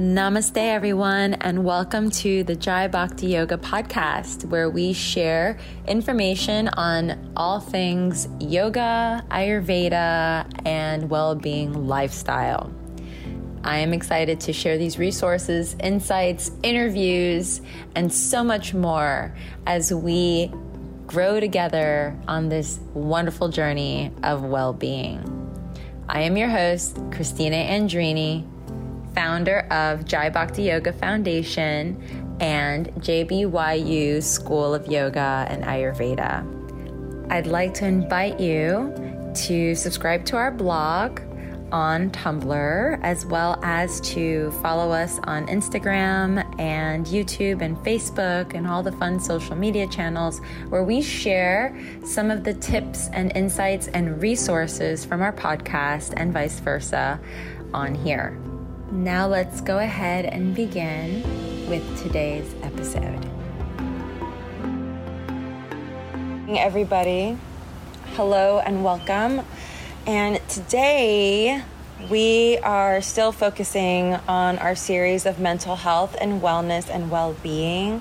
Namaste, everyone, and welcome to the Jai Bhakti Yoga podcast, where we share information on all things yoga, Ayurveda, and well-being lifestyle. I am excited to share these resources, insights, interviews, and so much more as we grow together on this wonderful journey of well-being. I am your host, Christina Andrini, founder of Jai Bhakti Yoga Foundation and JBYU School of Yoga and Ayurveda. I'd like to invite you to subscribe to our blog on Tumblr, as well as to follow us on Instagram and YouTube and Facebook and all the fun social media channels where we share some of the tips and insights and resources from our podcast and vice versa on here. Now let's go ahead and begin with today's episode. Hey everybody, hello and welcome. And today we are still focusing on our series of mental health and wellness and well-being.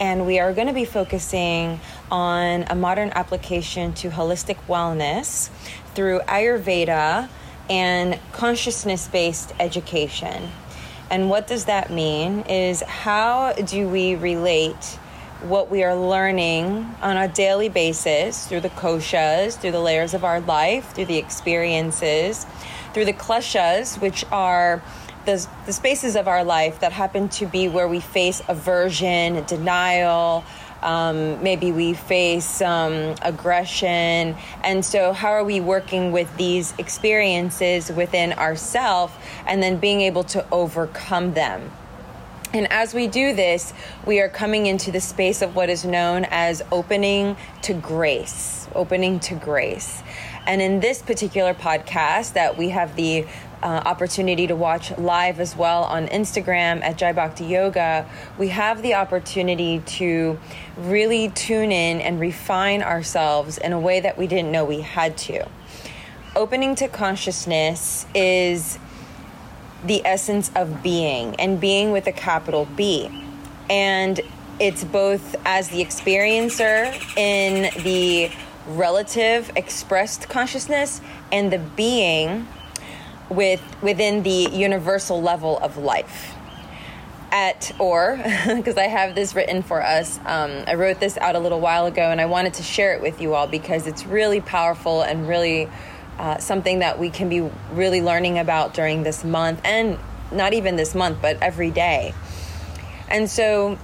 And we are going to be focusing on a modern application to holistic wellness through Ayurveda and consciousness-based education. And what does that mean is, how do we relate what we are learning on a daily basis through the koshas, through the layers of our life, through the experiences, through the kleshas, which are the spaces of our life that happen to be where we face aversion, denial, maybe we face aggression. And so how are we working with these experiences within ourselves and then being able to overcome them? And as we do this, we are coming into the space of what is known as opening to grace. And in this particular podcast that we have the opportunity to watch live as well on Instagram at Jai Bhakti Yoga, we have the opportunity to really tune in and refine ourselves in a way that we didn't know we had to. Opening to consciousness is the essence of being, and being with a capital B. And it's both as the experiencer in the relative expressed consciousness and the being within the universal level of life. Because I have this written for us. I wrote this out a little while ago, and I wanted to share it with you all because it's really powerful and really something that we can be really learning about during this month, and not even this month, but every day. And so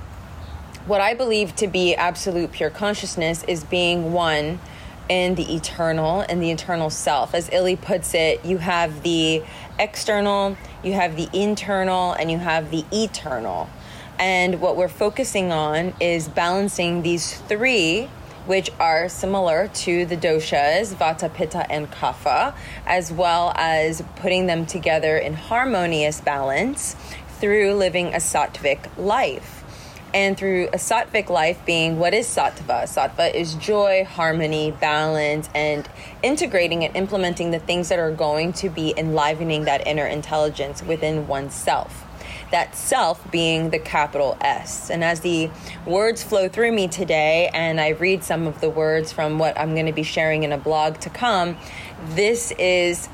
what I believe to be absolute pure consciousness is being one in the eternal, in the eternal self. As Ili puts it, you have the external, you have the internal, and you have the eternal. And what we're focusing on is balancing these three, which are similar to the doshas, vata, pitta, and kapha, as well as putting them together in harmonious balance through living a sattvic life. And through a sattvic life being, what is sattva? Sattva is joy, harmony, balance, and integrating and implementing the things that are going to be enlivening that inner intelligence within oneself. That self being the capital S. And as the words flow through me today, and I read some of the words from what I'm going to be sharing in a blog to come, this is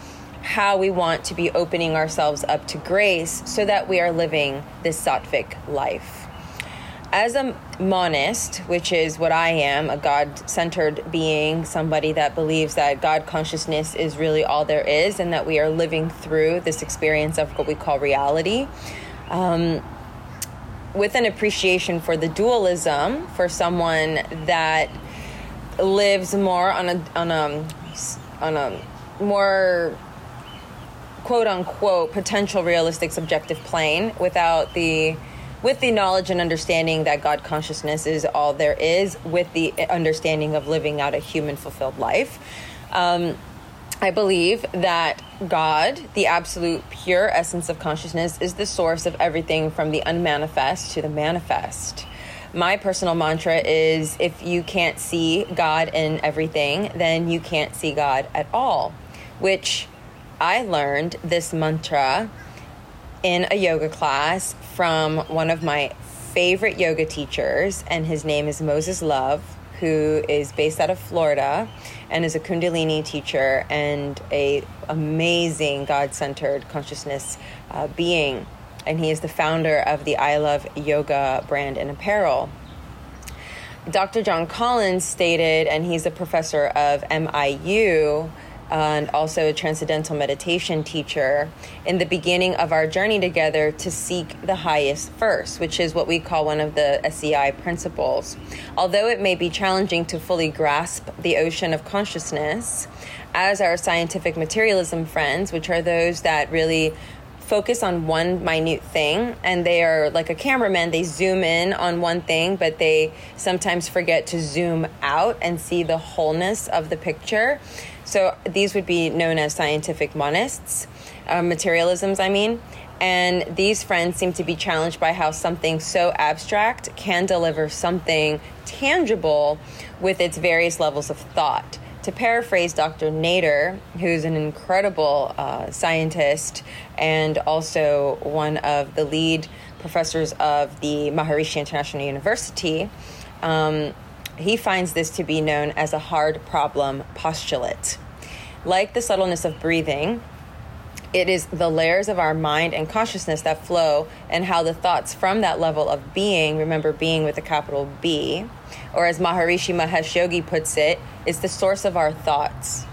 how we want to be opening ourselves up to grace so that we are living this sattvic life. As a monist, which is what I am, a God-centered being, somebody that believes that God consciousness is really all there is and that we are living through this experience of what we call reality, with an appreciation for the dualism, for someone that lives more on a more quote-unquote potential realistic subjective plane with the knowledge and understanding that God consciousness is all there is, with the understanding of living out a human fulfilled life. I believe that God, the absolute pure essence of consciousness, is the source of everything from the unmanifest to the manifest. My personal mantra is, if you can't see God in everything, then you can't see God at all, which I learned this mantra in a yoga class from one of my favorite yoga teachers, and his name is Moses Love, who is based out of Florida and is a Kundalini teacher and an amazing God-centered consciousness being. And he is the founder of the I Love Yoga brand and apparel. Dr. John Collins stated, and he's a professor of MIU and also a transcendental meditation teacher, in the beginning of our journey together, to seek the highest first, which is what we call one of the SEI principles. Although it may be challenging to fully grasp the ocean of consciousness, as our scientific materialism friends, which are those that really focus on one minute thing, and they are like a cameraman, they zoom in on one thing, but they sometimes forget to zoom out and see the wholeness of the picture. So these would be known as scientific monists, materialisms, I mean. And these friends seem to be challenged by how something so abstract can deliver something tangible with its various levels of thought. To paraphrase Dr. Nader, who's an incredible scientist and also one of the lead professors of the Maharishi International University, he finds this to be known as a hard problem postulate. Like the subtleness of breathing, it is the layers of our mind and consciousness that flow, and how the thoughts from that level of being, remember being with a capital B, or as Maharishi Mahesh Yogi puts it, it's the source of our thoughts.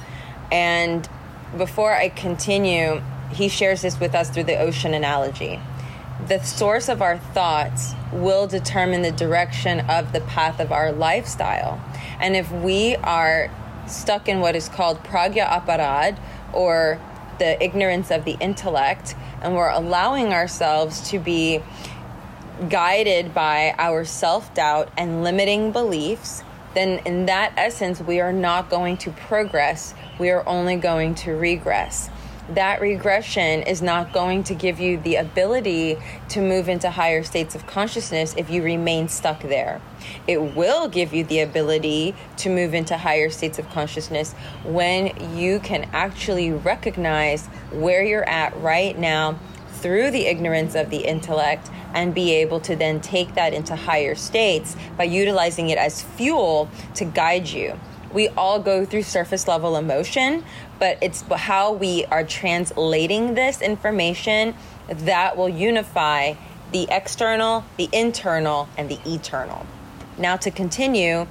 And before I continue, he shares this with us through the ocean analogy. The source of our thoughts will determine the direction of the path of our lifestyle. And if we are stuck in what is called pragya aparad, or the ignorance of the intellect, and we're allowing ourselves to be guided by our self-doubt and limiting beliefs, then in that essence, we are not going to progress. We are only going to regress. That regression is not going to give you the ability to move into higher states of consciousness if you remain stuck there. It will give you the ability to move into higher states of consciousness when you can actually recognize where you're at right now through the ignorance of the intellect, and be able to then take that into higher states by utilizing it as fuel to guide you. We all go through surface level emotion, but it's how we are translating this information that will unify the external, the internal, and the eternal. Now to continue,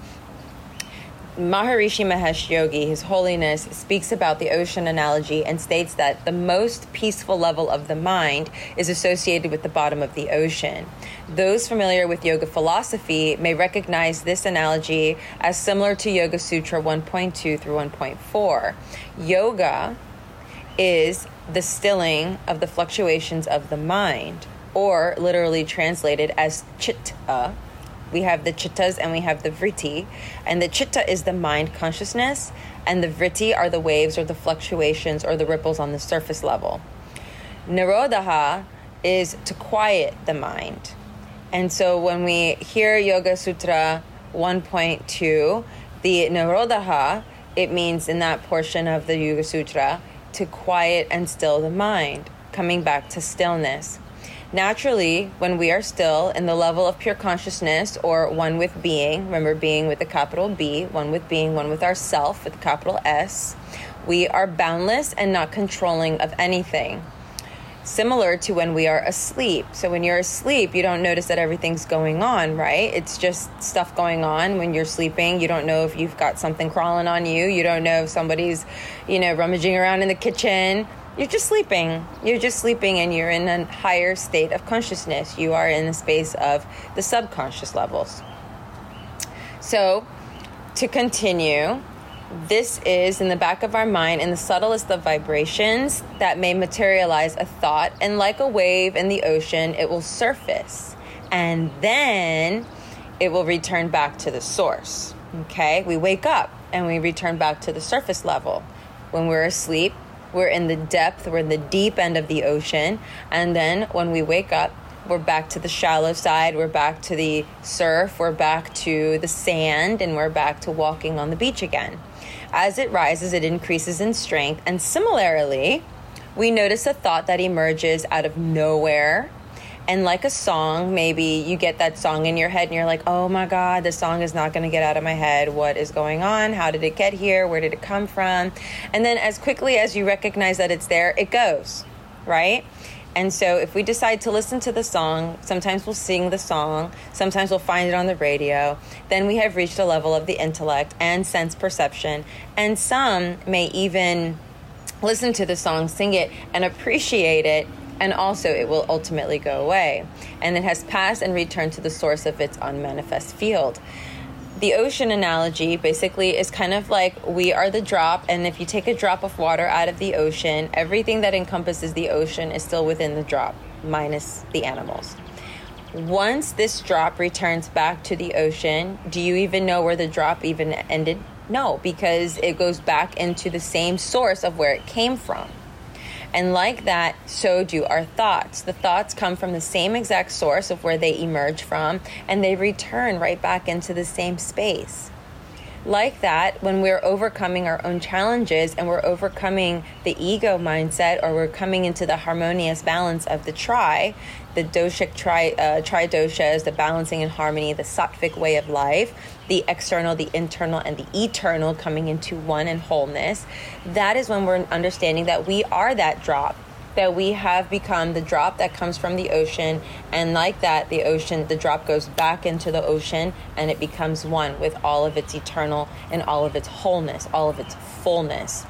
Maharishi Mahesh Yogi, His Holiness, speaks about the ocean analogy and states that the most peaceful level of the mind is associated with the bottom of the ocean. Those familiar with yoga philosophy may recognize this analogy as similar to Yoga Sutra 1.2 through 1.4. Yoga is the stilling of the fluctuations of the mind, or literally translated as chitta. We have the chittas and we have the vritti. And the chitta is the mind consciousness, and the vritti are the waves or the fluctuations or the ripples on the surface level. Nirodha is to quiet the mind. And so when we hear Yoga Sutra 1.2, the nirodha, it means in that portion of the Yoga Sutra to quiet and still the mind, coming back to stillness. Naturally, when we are still in the level of pure consciousness, or one with being, remember being with a capital B, one with being, one with ourself with a capital S, we are boundless and not controlling of anything. Similar to when we are asleep. So when you're asleep, you don't notice that everything's going on, right? It's just stuff going on when you're sleeping. You don't know if you've got something crawling on you. You don't know if somebody's, rummaging around in the kitchen. You're just sleeping. You're just sleeping, and you're in a higher state of consciousness. You are in the space of the subconscious levels. So to continue, this is in the back of our mind in the subtlest of vibrations that may materialize a thought, and like a wave in the ocean, it will surface and then it will return back to the source. Okay, we wake up and we return back to the surface level. When we're asleep, we're in the depth, we're in the deep end of the ocean. And then when we wake up, we're back to the shallow side, we're back to the surf, we're back to the sand, and we're back to walking on the beach again. As it rises, it increases in strength. And similarly, we notice a thought that emerges out of nowhere. And like a song, maybe you get that song in your head and you're like, oh my God, the song is not going to get out of my head. What is going on? How did it get here? Where did it come from? And then as quickly as you recognize that it's there, it goes, right? And so if we decide to listen to the song, sometimes we'll sing the song, sometimes we'll find it on the radio, then we have reached a level of the intellect and sense perception. And some may even listen to the song, sing it, and appreciate it, and also it will ultimately go away. And it has passed and returned to the source of its unmanifest field. The ocean analogy basically is kind of like we are the drop, and if you take a drop of water out of the ocean, everything that encompasses the ocean is still within the drop, minus the animals. Once this drop returns back to the ocean, do you even know where the drop even ended? No, because it goes back into the same source of where it came from. And like that, so do our thoughts. The thoughts come from the same exact source of where they emerge from, and they return right back into the same space. Like that, when we're overcoming our own challenges and we're overcoming the ego mindset, or we're coming into the harmonious balance of the tri, the doshic tri-doshas, the balancing and harmony, the sattvic way of life, the external, the internal, and the eternal coming into one and wholeness, that is when we're understanding that we are that drop, that we have become the drop that comes from the ocean, and like that, the ocean, the drop goes back into the ocean, and it becomes one with all of its eternal and all of its wholeness, all of its fullness.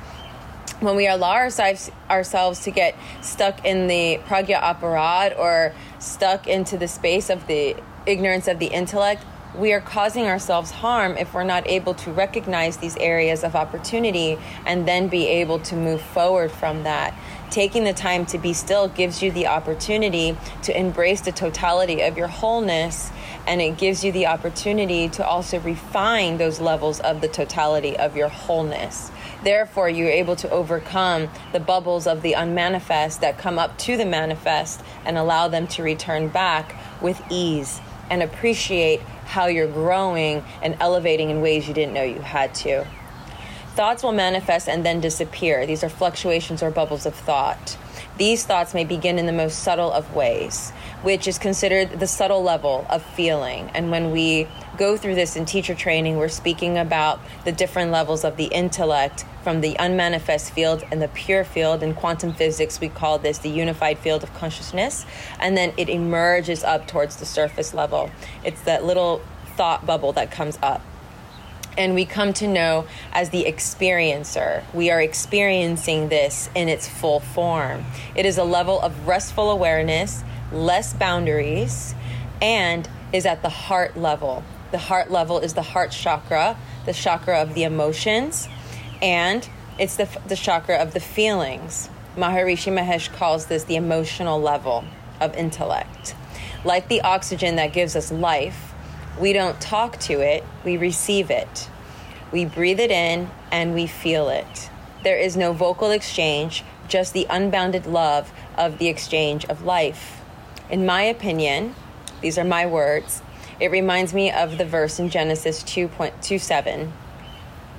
When we allow ourselves to get stuck in the pragya aparad, or stuck into the space of the ignorance of the intellect, we are causing ourselves harm if we're not able to recognize these areas of opportunity and then be able to move forward from that. Taking the time to be still gives you the opportunity to embrace the totality of your wholeness, and it gives you the opportunity to also refine those levels of the totality of your wholeness. Therefore, you're able to overcome the bubbles of the unmanifest that come up to the manifest and allow them to return back with ease, and appreciate how you're growing and elevating in ways you didn't know you had to. Thoughts will manifest and then disappear. These are fluctuations or bubbles of thought. These thoughts may begin in the most subtle of ways, which is considered the subtle level of feeling. And when we go through this in teacher training, we're speaking about the different levels of the intellect, from the unmanifest field and the pure field. In quantum physics, we call this the unified field of consciousness. And then it emerges up towards the surface level. It's that little thought bubble that comes up. And we come to know as the experiencer. We are experiencing this in its full form. It is a level of restful awareness, less boundaries, and is at the heart level. The heart level is the heart chakra, the chakra of the emotions, and it's the chakra of the feelings. Maharishi Mahesh calls this the emotional level of intellect. Like the oxygen that gives us life, we don't talk to it, we receive it. We breathe it in and we feel it. There is no vocal exchange, just the unbounded love of the exchange of life. In my opinion, these are my words, it reminds me of the verse in Genesis 2:27.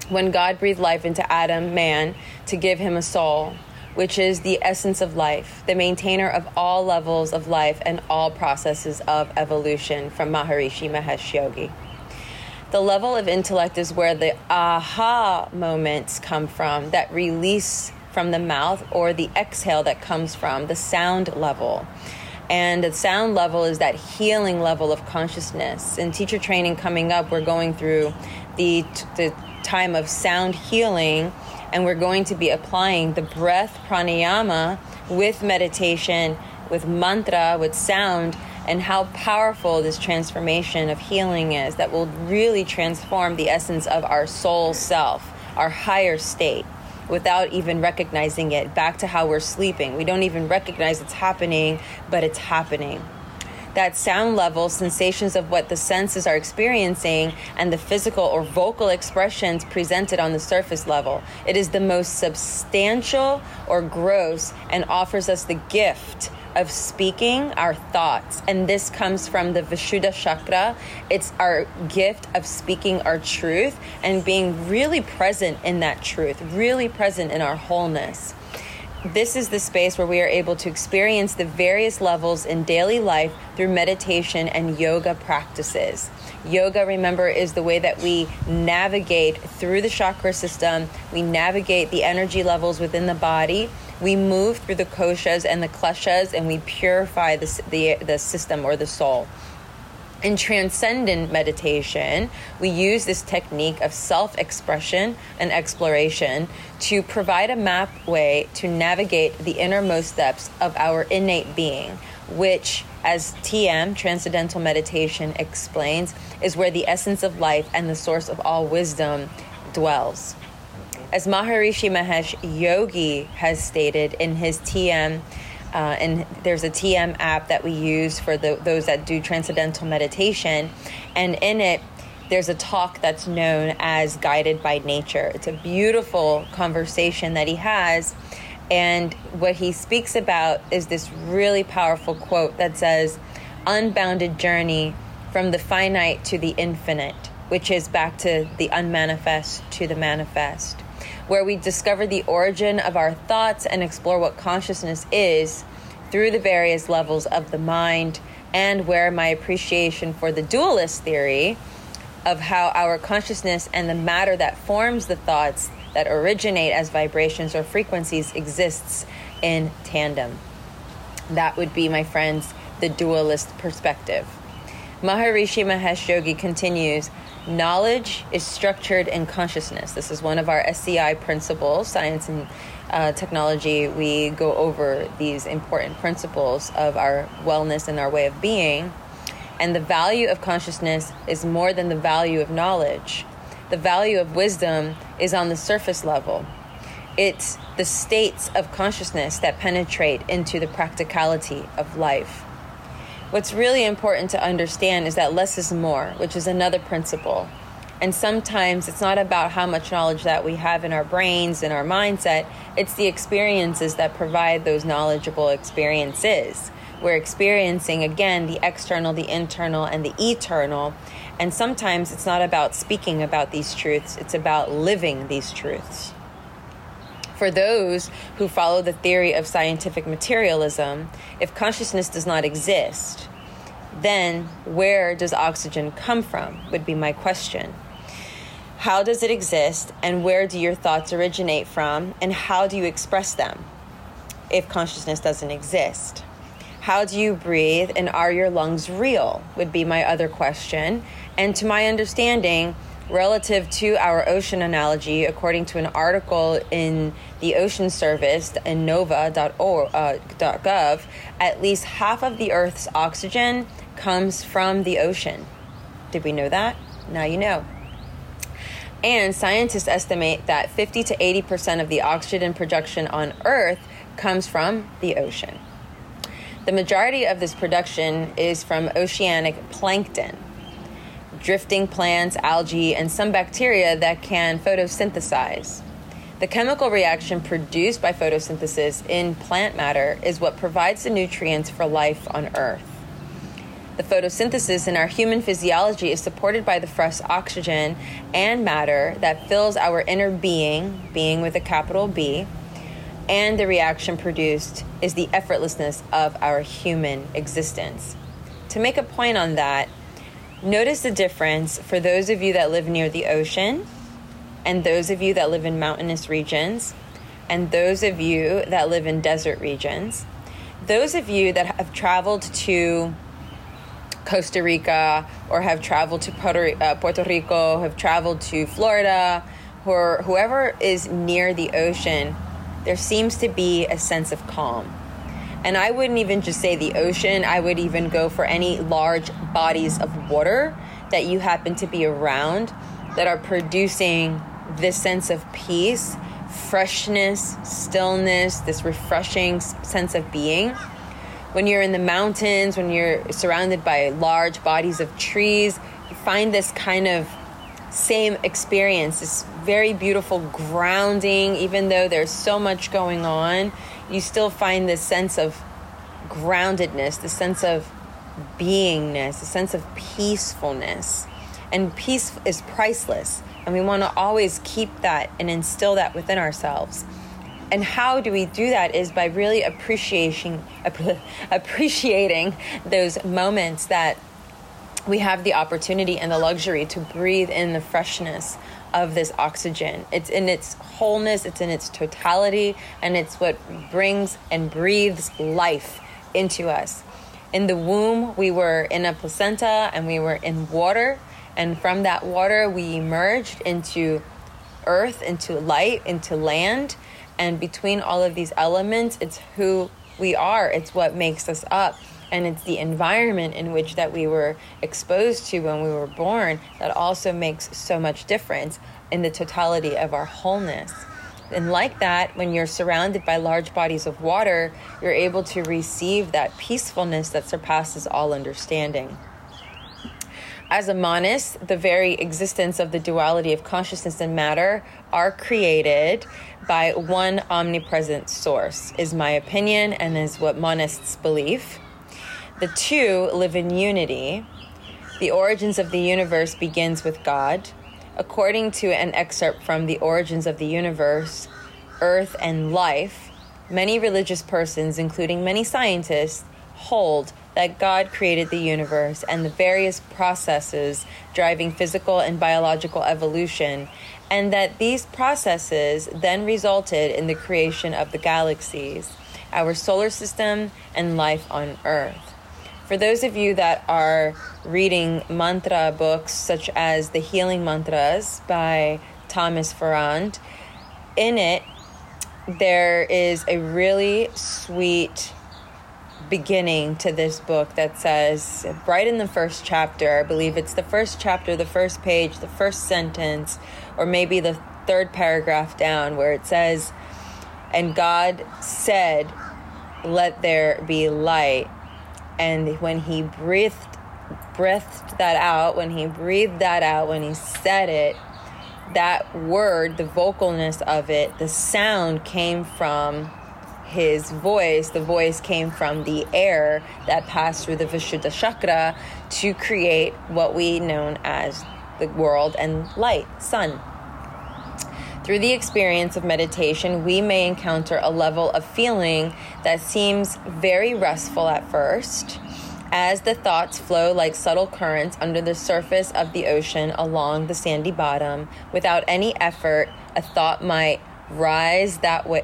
When God breathed life into Adam, man, to give him a soul, which is the essence of life, the maintainer of all levels of life and all processes of evolution, from Maharishi Mahesh Yogi. The level of intellect is where the aha moments come from, that release from the mouth, or the exhale that comes from the sound level. And the sound level is that healing level of consciousness. In teacher training coming up, we're going through the time of sound healing, and we're going to be applying the breath pranayama with meditation, with mantra, with sound, and how powerful this transformation of healing is that will really transform the essence of our soul self, our higher state, without even recognizing it. Back to how we're sleeping. We don't even recognize it's happening, but it's happening. That sound level, sensations of what the senses are experiencing, and the physical or vocal expressions presented on the surface level. It is the most substantial or gross, and offers us the gift of speaking our thoughts. And this comes from the Vishuddha Chakra. It's our gift of speaking our truth and being really present in that truth, really present in our wholeness. This is the space where we are able to experience the various levels in daily life through meditation and yoga practices. Yoga, remember, is the way that we navigate through the chakra system. We navigate the energy levels within the body. We move through the koshas and the kleshas, and we purify the system or the soul. In transcendent meditation, we use this technique of self-expression and exploration to provide a map way to navigate the innermost steps of our innate being, which, as TM, Transcendental Meditation, explains, is where the essence of life and the source of all wisdom dwells. As Maharishi Mahesh Yogi has stated in his TM, and there's a TM app that we use for those that do transcendental meditation. And in it, there's a talk that's known as Guided by Nature. It's a beautiful conversation that he has. And what he speaks about is this really powerful quote that says, "Unbounded journey from the finite to the infinite," which is back to the unmanifest to the manifest, where we discover the origin of our thoughts and explore what consciousness is through the various levels of the mind, and where my appreciation for the dualist theory of how our consciousness and the matter that forms the thoughts that originate as vibrations or frequencies exists in tandem. That would be, my friends, the dualist perspective. Maharishi Mahesh Yogi continues, "Knowledge is structured in consciousness." This is one of our SCI principles, science and technology. We go over these important principles of our wellness and our way of being. And the value of consciousness is more than the value of knowledge. The value of wisdom is on the surface level. It's the states of consciousness that penetrate into the practicality of life. What's really important to understand is that less is more, which is another principle. And sometimes it's not about how much knowledge that we have in our brains and our mindset. It's the experiences that provide those knowledgeable experiences. We're experiencing, again, the external, the internal, and the eternal. And sometimes it's not about speaking about these truths. It's about living these truths. For those who follow the theory of scientific materialism, if consciousness does not exist, then where does oxygen come from, would be my question. How does it exist, and where do your thoughts originate from, and how do you express them if consciousness doesn't exist? How do you breathe, and are your lungs real, would be my other question. And to my understanding, relative to our ocean analogy, according to an article in the Ocean Service in nova.gov, at least half of the Earth's oxygen comes from the ocean. Did we know that? Now you know. And scientists estimate that 50 to 80% of the oxygen production on Earth comes from the ocean. The majority of this production is from oceanic plankton, drifting plants, algae, and some bacteria that can photosynthesize. The chemical reaction produced by photosynthesis in plant matter is what provides the nutrients for life on Earth. The photosynthesis in our human physiology is supported by the fresh oxygen and matter that fills our inner being, being with a capital B, and the reaction produced is the effortlessness of our human existence. To make a point on that, notice the difference for those of you that live near the ocean, and those of you that live in mountainous regions, and those of you that live in desert regions. Those of you that have traveled to Costa Rica, or have traveled to Puerto Rico, have traveled to Florida, or whoever is near the ocean, there seems to be a sense of calm. And I wouldn't even just say the ocean. I would even go for any large bodies of water that you happen to be around that are producing this sense of peace, freshness, stillness, this refreshing sense of being. When you're in the mountains, when you're surrounded by large bodies of trees, you find this kind of same experience, this very beautiful grounding. Even though there's so much going on, you still find this sense of groundedness, this sense of beingness, the sense of peacefulness. And peace is priceless. And we want to always keep that and instill that within ourselves. And how do we do that is by really appreciating those moments that we have the opportunity and the luxury to breathe in the freshness of this oxygen. It's in its wholeness, it's in its totality, and it's what brings and breathes life into us. In the womb, we were in a placenta and we were in water. And from that water, we emerged into earth, into light, into land. And between all of these elements, it's who we are. It's what makes us up. And it's the environment in which that we were exposed to when we were born that also makes so much difference in the totality of our wholeness. And like that, when you're surrounded by large bodies of water, you're able to receive that peacefulness that surpasses all understanding. As a monist, the very existence of the duality of consciousness and matter are created by one omnipresent source, is my opinion and is what monists believe. The two live in unity. The origins of the universe begins with God. According to an excerpt from The Origins of the Universe, Earth and Life, many religious persons, including many scientists, hold that God created the universe and the various processes driving physical and biological evolution, and that these processes then resulted in the creation of the galaxies, our solar system, and life on Earth. For those of you that are reading mantra books such as The Healing Mantras by Thomas Ferrand, in it there is a really sweet beginning to this book that says, right in the first chapter, I believe it's the first chapter, the first page, the first sentence, or maybe the third paragraph down, where it says, "And God said, let there be light." And when he breathed that out, when he said it, that word, the vocalness of it, the sound came from his voice. The voice came from the air that passed through the Vishuddha Chakra to create what we know as the world and light, sun. Through the experience of meditation, we may encounter a level of feeling that seems very restful at first, as the thoughts flow like subtle currents under the surface of the ocean along the sandy bottom. Without any effort, a thought might rise that way.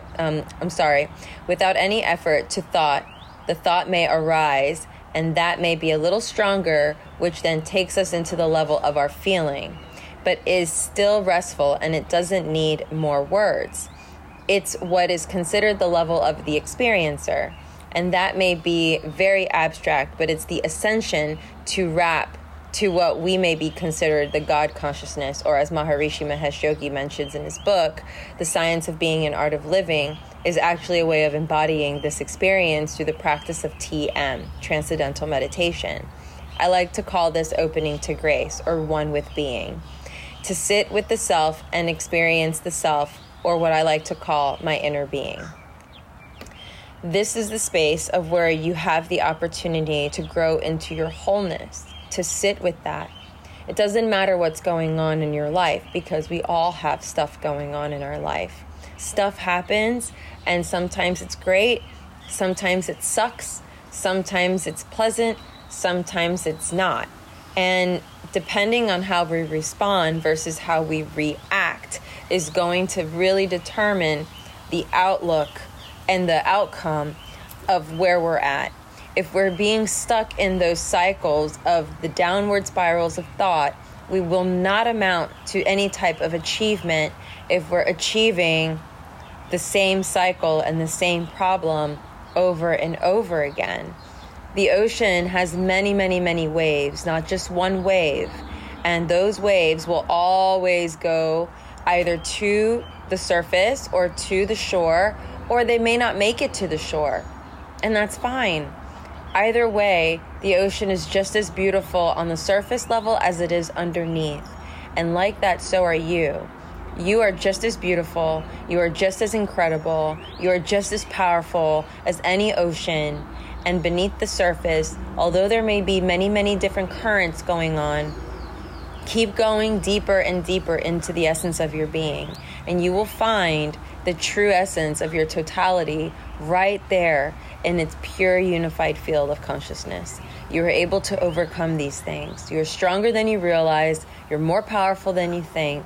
Without any effort to thought, the thought may arise, and that may be a little stronger, which then takes us into the level of our feeling, but is still restful, and it doesn't need more words. It's what is considered the level of the experiencer, and that may be very abstract, but it's the ascension to wrap to what we may be considered the God consciousness, or as Maharishi Mahesh Yogi mentions in his book, The Science of Being and Art of Living is actually a way of embodying this experience through the practice of TM, Transcendental Meditation. I like to call this opening to grace, or one with being. To sit with the self and experience the self, or what I like to call my inner being. This is the space of where you have the opportunity to grow into your wholeness, to sit with that. It doesn't matter what's going on in your life, because we all have stuff going on in our life. Stuff happens, and sometimes it's great, sometimes it sucks, sometimes it's pleasant, sometimes it's not. And depending on how we respond versus how we react is going to really determine the outlook and the outcome of where we're at. If we're being stuck in those cycles of the downward spirals of thought, we will not amount to any type of achievement if we're achieving the same cycle and the same problem over and over again. The ocean has many, many, many waves, not just one wave. And those waves will always go either to the surface or to the shore, or they may not make it to the shore. And that's fine. Either way, the ocean is just as beautiful on the surface level as it is underneath. And like that, so are you. You are just as beautiful. You are just as incredible. You are just as powerful as any ocean. And beneath the surface, although there may be many, many different currents going on, keep going deeper and deeper into the essence of your being. And you will find the true essence of your totality right there in its pure unified field of consciousness. You are able to overcome these things. You're stronger than you realize. You're more powerful than you think.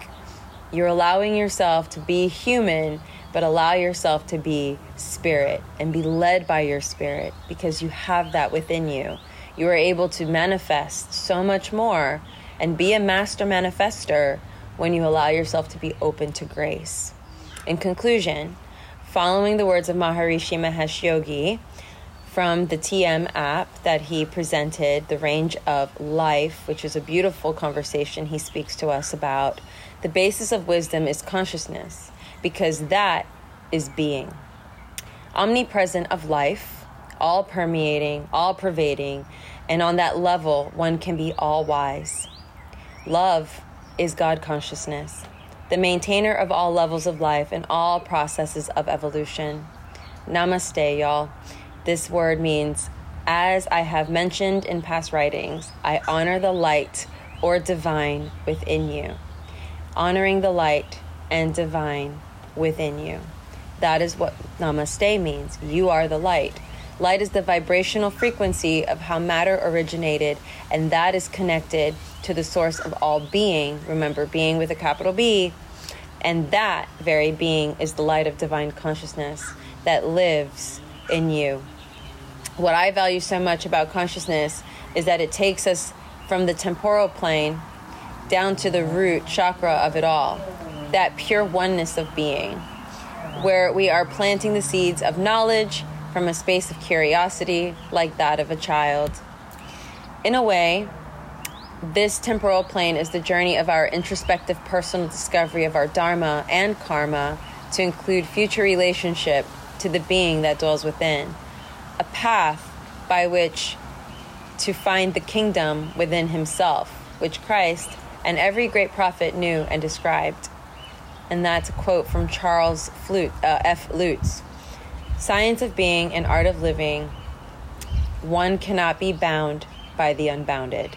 You're allowing yourself to be human, but allow yourself to be spirit and be led by your spirit because you have that within you. You are able to manifest so much more and be a master manifester when you allow yourself to be open to grace. In conclusion, following the words of Maharishi Mahesh Yogi from the TM app that he presented, The Range of Life, which is a beautiful conversation he speaks to us about, the basis of wisdom is consciousness, because that is being. Omnipresent of life, all permeating, all pervading, and on that level, one can be all wise. Love is God consciousness, the maintainer of all levels of life and all processes of evolution. Namaste, y'all. This word means, as I have mentioned in past writings, I honor the light or divine within you. Honoring the light and divine within you. That is what namaste means. You are the light. Light is the vibrational frequency of how matter originated, and that is connected to the source of all being. Remember, being with a capital B. And that very being is the light of divine consciousness that lives in you. What I value so much about consciousness is that it takes us from the temporal plane down to the root chakra of it all, that pure oneness of being, where we are planting the seeds of knowledge from a space of curiosity like that of a child. In a way, this temporal plane is the journey of our introspective personal discovery of our dharma and karma to include future relationship to the being that dwells within, a path by which to find the kingdom within himself, which Christ and every great prophet knew and described. And that's a quote from Charles Flute F. Lutz. Science of being and art of living, one cannot be bound by the unbounded.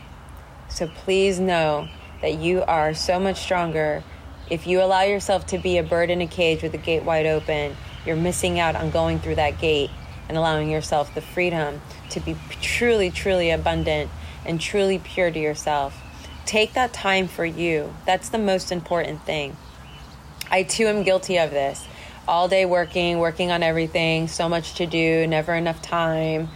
So please know that you are so much stronger. If you allow yourself to be a bird in a cage with the gate wide open, you're missing out on going through that gate and allowing yourself the freedom to be truly, truly abundant and truly pure to yourself. Take that time for you. That's the most important thing. I too am guilty of this. All day working on everything, so much to do, never enough time.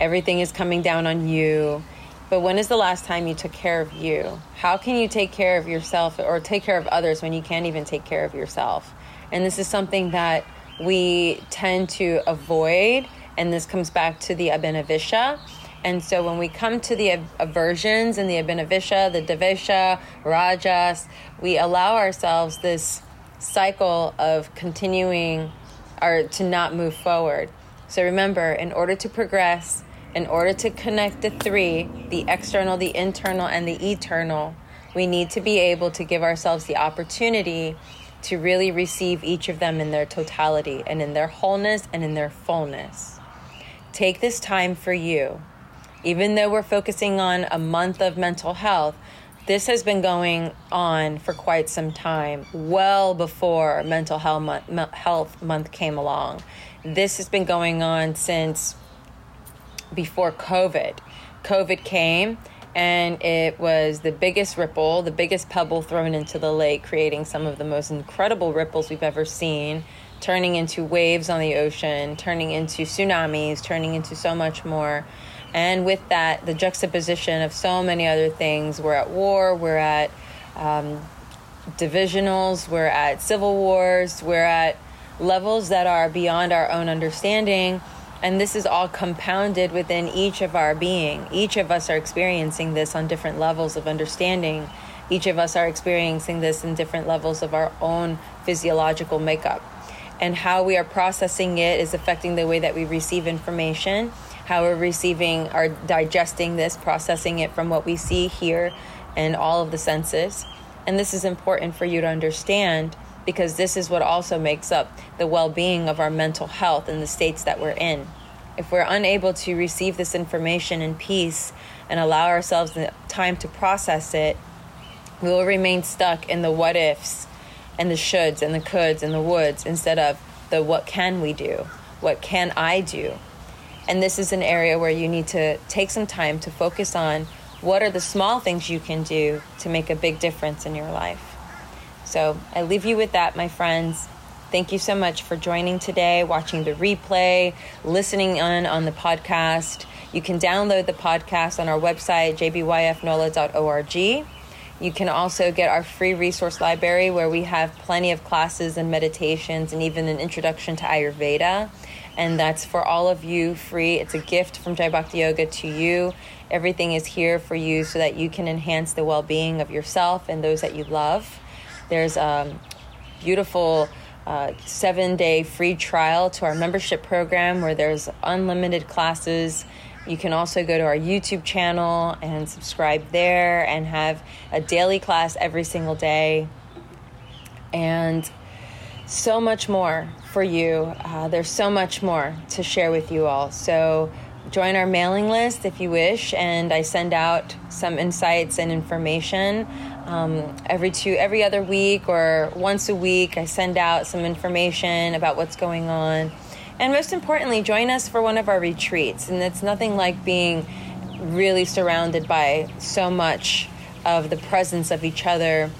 Everything is coming down on you. But when is the last time you took care of you? How can you take care of yourself or take care of others when you can't even take care of yourself? And this is something that we tend to avoid, and this comes back to the Abhinavishya. And so when we come to the aversions and the Abhinavishya, the Devesha, Rajas, we allow ourselves this cycle of continuing or to not move forward. So remember, in order to progress, in order to connect the three, the external, the internal, and the eternal, we need to be able to give ourselves the opportunity to really receive each of them in their totality and in their wholeness and in their fullness. Take this time for you. Even though we're focusing on a month of mental health, this has been going on for quite some time, well before Mental Health Month came along. This has been going on since before COVID. COVID came, and it was the biggest ripple, the biggest pebble thrown into the lake, creating some of the most incredible ripples we've ever seen, turning into waves on the ocean, turning into tsunamis, turning into so much more. And with that, the juxtaposition of so many other things. We're at war, we're at divisionals, we're at civil wars, we're at levels that are beyond our own understanding. And this is all compounded within each of our being. Each of us are experiencing this on different levels of understanding. Each of us are experiencing this in different levels of our own physiological makeup. And how we are processing it is affecting the way that we receive information, how we're receiving or digesting this, processing it from what we see, hear, and all of the senses. And this is important for you to understand, because this is what also makes up the well-being of our mental health and the states that we're in. If we're unable to receive this information in peace and allow ourselves the time to process it, we will remain stuck in the what-ifs and the shoulds and the coulds and the woulds instead of the what can we do, what can I do. And this is an area where you need to take some time to focus on what are the small things you can do to make a big difference in your life. So I leave you with that, my friends. Thank you so much for joining today, watching the replay, listening on the podcast. You can download the podcast on our website, jbyfnola.org. You can also get our free resource library where we have plenty of classes and meditations and even an introduction to Ayurveda. And that's for all of you free. It's a gift from Jai Bhakti Yoga to you. Everything is here for you so that you can enhance the well-being of yourself and those that you love. There's a beautiful 7-day free trial to our membership program where there's unlimited classes. You can also go to our YouTube channel and subscribe there and have a daily class every single day. And so much more for you. There's so much more to share with you all. So join our mailing list if you wish. And I send out some insights and information every other week or once a week. I send out some information about what's going on. And most importantly, join us for one of our retreats. And it's nothing like being really surrounded by so much of the presence of each other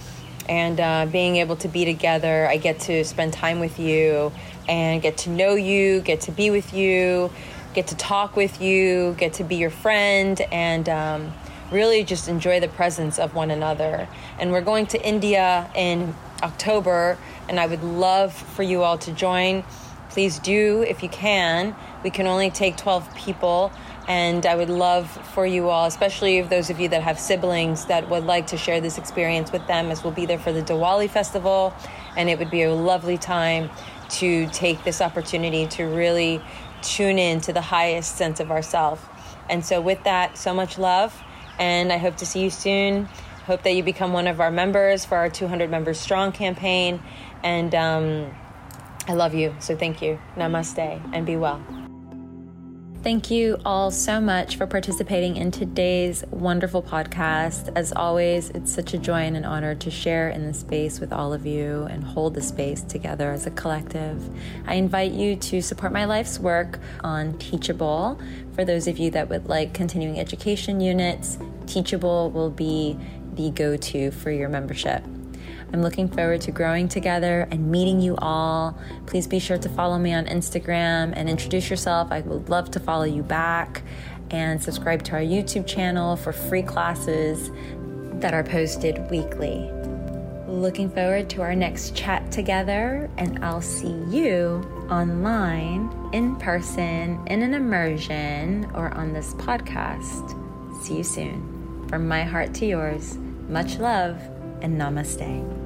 and being able to be together. I get to spend time with you and get to know you, get to be with you, get to talk with you, get to be your friend, and really just enjoy the presence of one another. And we're going to India in October, and I would love for you all to join. Please do if you can. We can only take 12 people. And I would love for you all, especially those of you that have siblings that would like to share this experience with them, as we'll be there for the Diwali festival. And it would be a lovely time to take this opportunity to really tune in to the highest sense of ourselves. And so with that, so much love. And I hope to see you soon. Hope that you become one of our members for our 200 Members Strong campaign. And I love you. So thank you. Namaste and be well. Thank you all so much for participating in today's wonderful podcast. As always, it's such a joy and an honor to share in this space with all of you and hold the space together as a collective. I invite you to support my life's work on Teachable. For those of you that would like continuing education units, Teachable will be the go-to for your membership. I'm looking forward to growing together and meeting you all. Please be sure to follow me on Instagram and introduce yourself. I would love to follow you back, and subscribe to our YouTube channel for free classes that are posted weekly. Looking forward to our next chat together, and I'll see you online, in person, in an immersion, or on this podcast. See you soon. From my heart to yours, much love and namaste.